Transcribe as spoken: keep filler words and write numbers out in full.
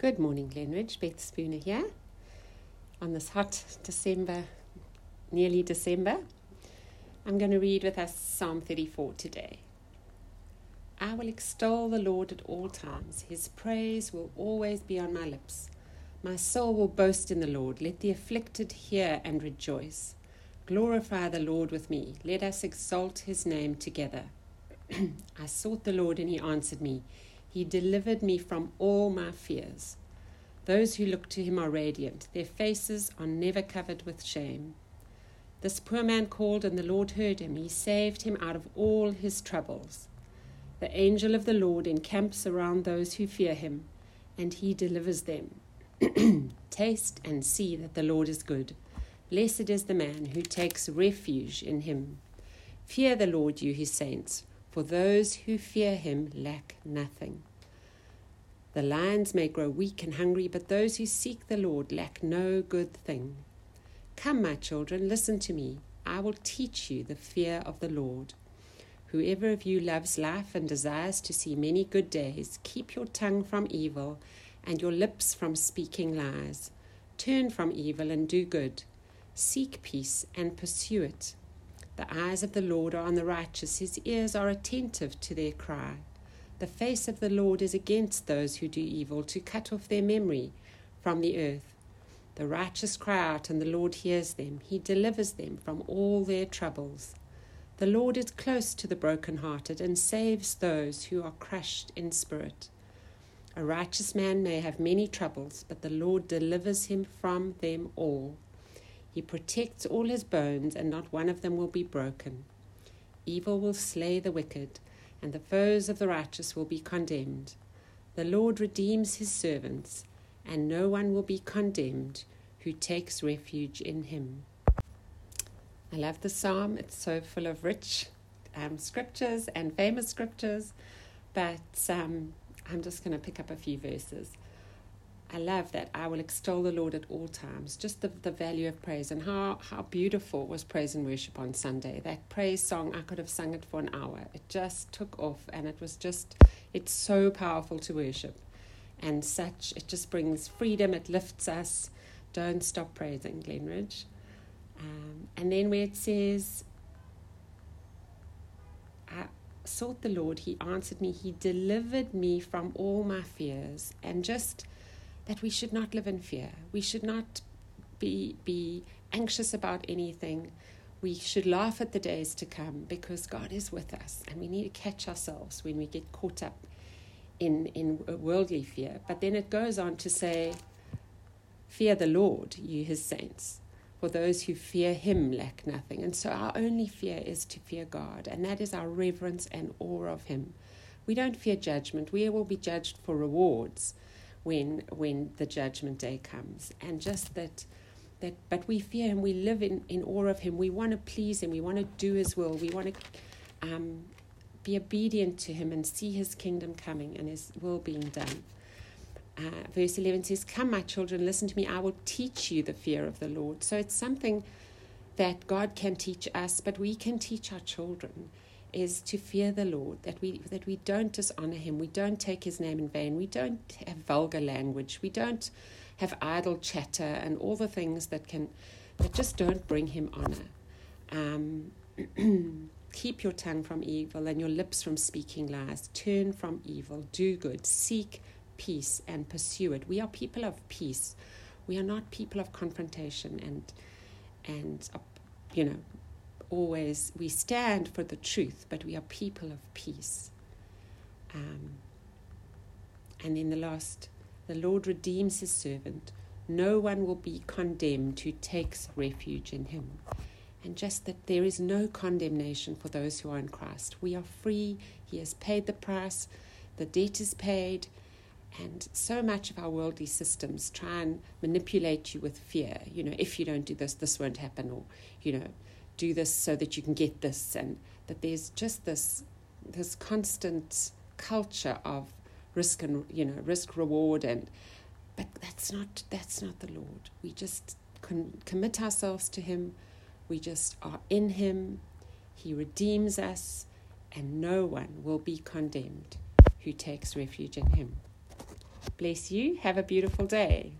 Good morning, Glenridge. Beth Spooner here on this hot December, nearly December. I'm going to read with us Psalm thirty-four today. I will extol the Lord at all times. His praise will always be on my lips. My soul will boast in the Lord. Let the afflicted hear and rejoice. Glorify the Lord with me. Let us exalt his name together. I sought the Lord and he answered me. He delivered me from all my fears. Those who look to him are radiant. Their faces are never covered with shame. This poor man called and the Lord heard him. He saved him out of all his troubles. The angel of the Lord encamps around those who fear him, and he delivers them. Taste and see that the Lord is good. Blessed is the man who takes refuge in him. Fear the Lord, you his saints, for those who fear him lack nothing. The lions may grow weak and hungry, but those who seek the Lord lack no good thing. Come, my children, listen to me. I will teach you the fear of the Lord. Whoever of you loves life and desires to see many good days, keep your tongue from evil and your lips from speaking lies. Turn from evil and do good. Seek peace and pursue it. The eyes of the Lord are on the righteous. His ears are attentive to their cry. The face of the Lord is against those who do evil, to cut off their memory from the earth. The righteous cry out, and the Lord hears them. He delivers them from all their troubles. The Lord is close to the brokenhearted and saves those who are crushed in spirit. A righteous man may have many troubles, but the Lord delivers him from them all. He protects all his bones, and not one of them will be broken. Evil will slay the wicked, and the foes of the righteous will be condemned. The Lord redeems his servants, and no one will be condemned who takes refuge in him. I love the psalm. It's so full of rich um, scriptures and famous scriptures, but um, I'm just going to pick up a few verses. I love that I will extol the Lord at all times, just the, the value of praise, and how, how beautiful was praise and worship on Sunday. That praise song, I could have sung it for an hour. It just took off, and it was just, it's so powerful to worship and such. It just brings freedom. It lifts us. Don't stop praising, Glenridge. Um, and then where it says, I sought the Lord, he answered me, he delivered me from all my fears, and just that we should not live in fear. We should not be be anxious about anything. We should laugh at the days to come because God is with us, and we need to catch ourselves when we get caught up in, in worldly fear. But then it goes on to say, fear the Lord, you his saints, for those who fear him lack nothing. And so our only fear is to fear God, and that is our reverence and awe of him. We don't fear judgment. We will be judged for rewards when when the judgment day comes, and just that that but we fear him. We live in, in awe of him. We want to please him. We want to do his will. We want to um, be obedient to him and see his kingdom coming and his will being done. Uh, verse eleven says, come, my children, listen to me. I will teach you the fear of the Lord. So it's something that God can teach us, but we can teach our children, is to fear the Lord, that we that we don't dishonor him, we don't take his name in vain, we don't have vulgar language, we don't have idle chatter and all the things that can that just don't bring him honor. Um, keep your tongue from evil and your lips from speaking lies. Turn from evil, do good, seek peace and pursue it. We are people of peace. We are not people of confrontation and and you know always, we stand for the truth, but we are people of peace. Um, and then the last, the Lord redeems his servant. No one will be condemned who takes refuge in him. And just that there is no condemnation for those who are in Christ. We are free. He has paid the price. The debt is paid. And so much of our worldly systems try and manipulate you with fear. You know, if you don't do this, this won't happen. Or, you know, do this so that you can get this, and that there's just this this constant culture of risk and you know risk reward, and but that's not that's not the Lord. We just con- commit ourselves to him. We just are in him. He redeems us, and no one will be condemned who takes refuge in him. Bless you. Have a beautiful day.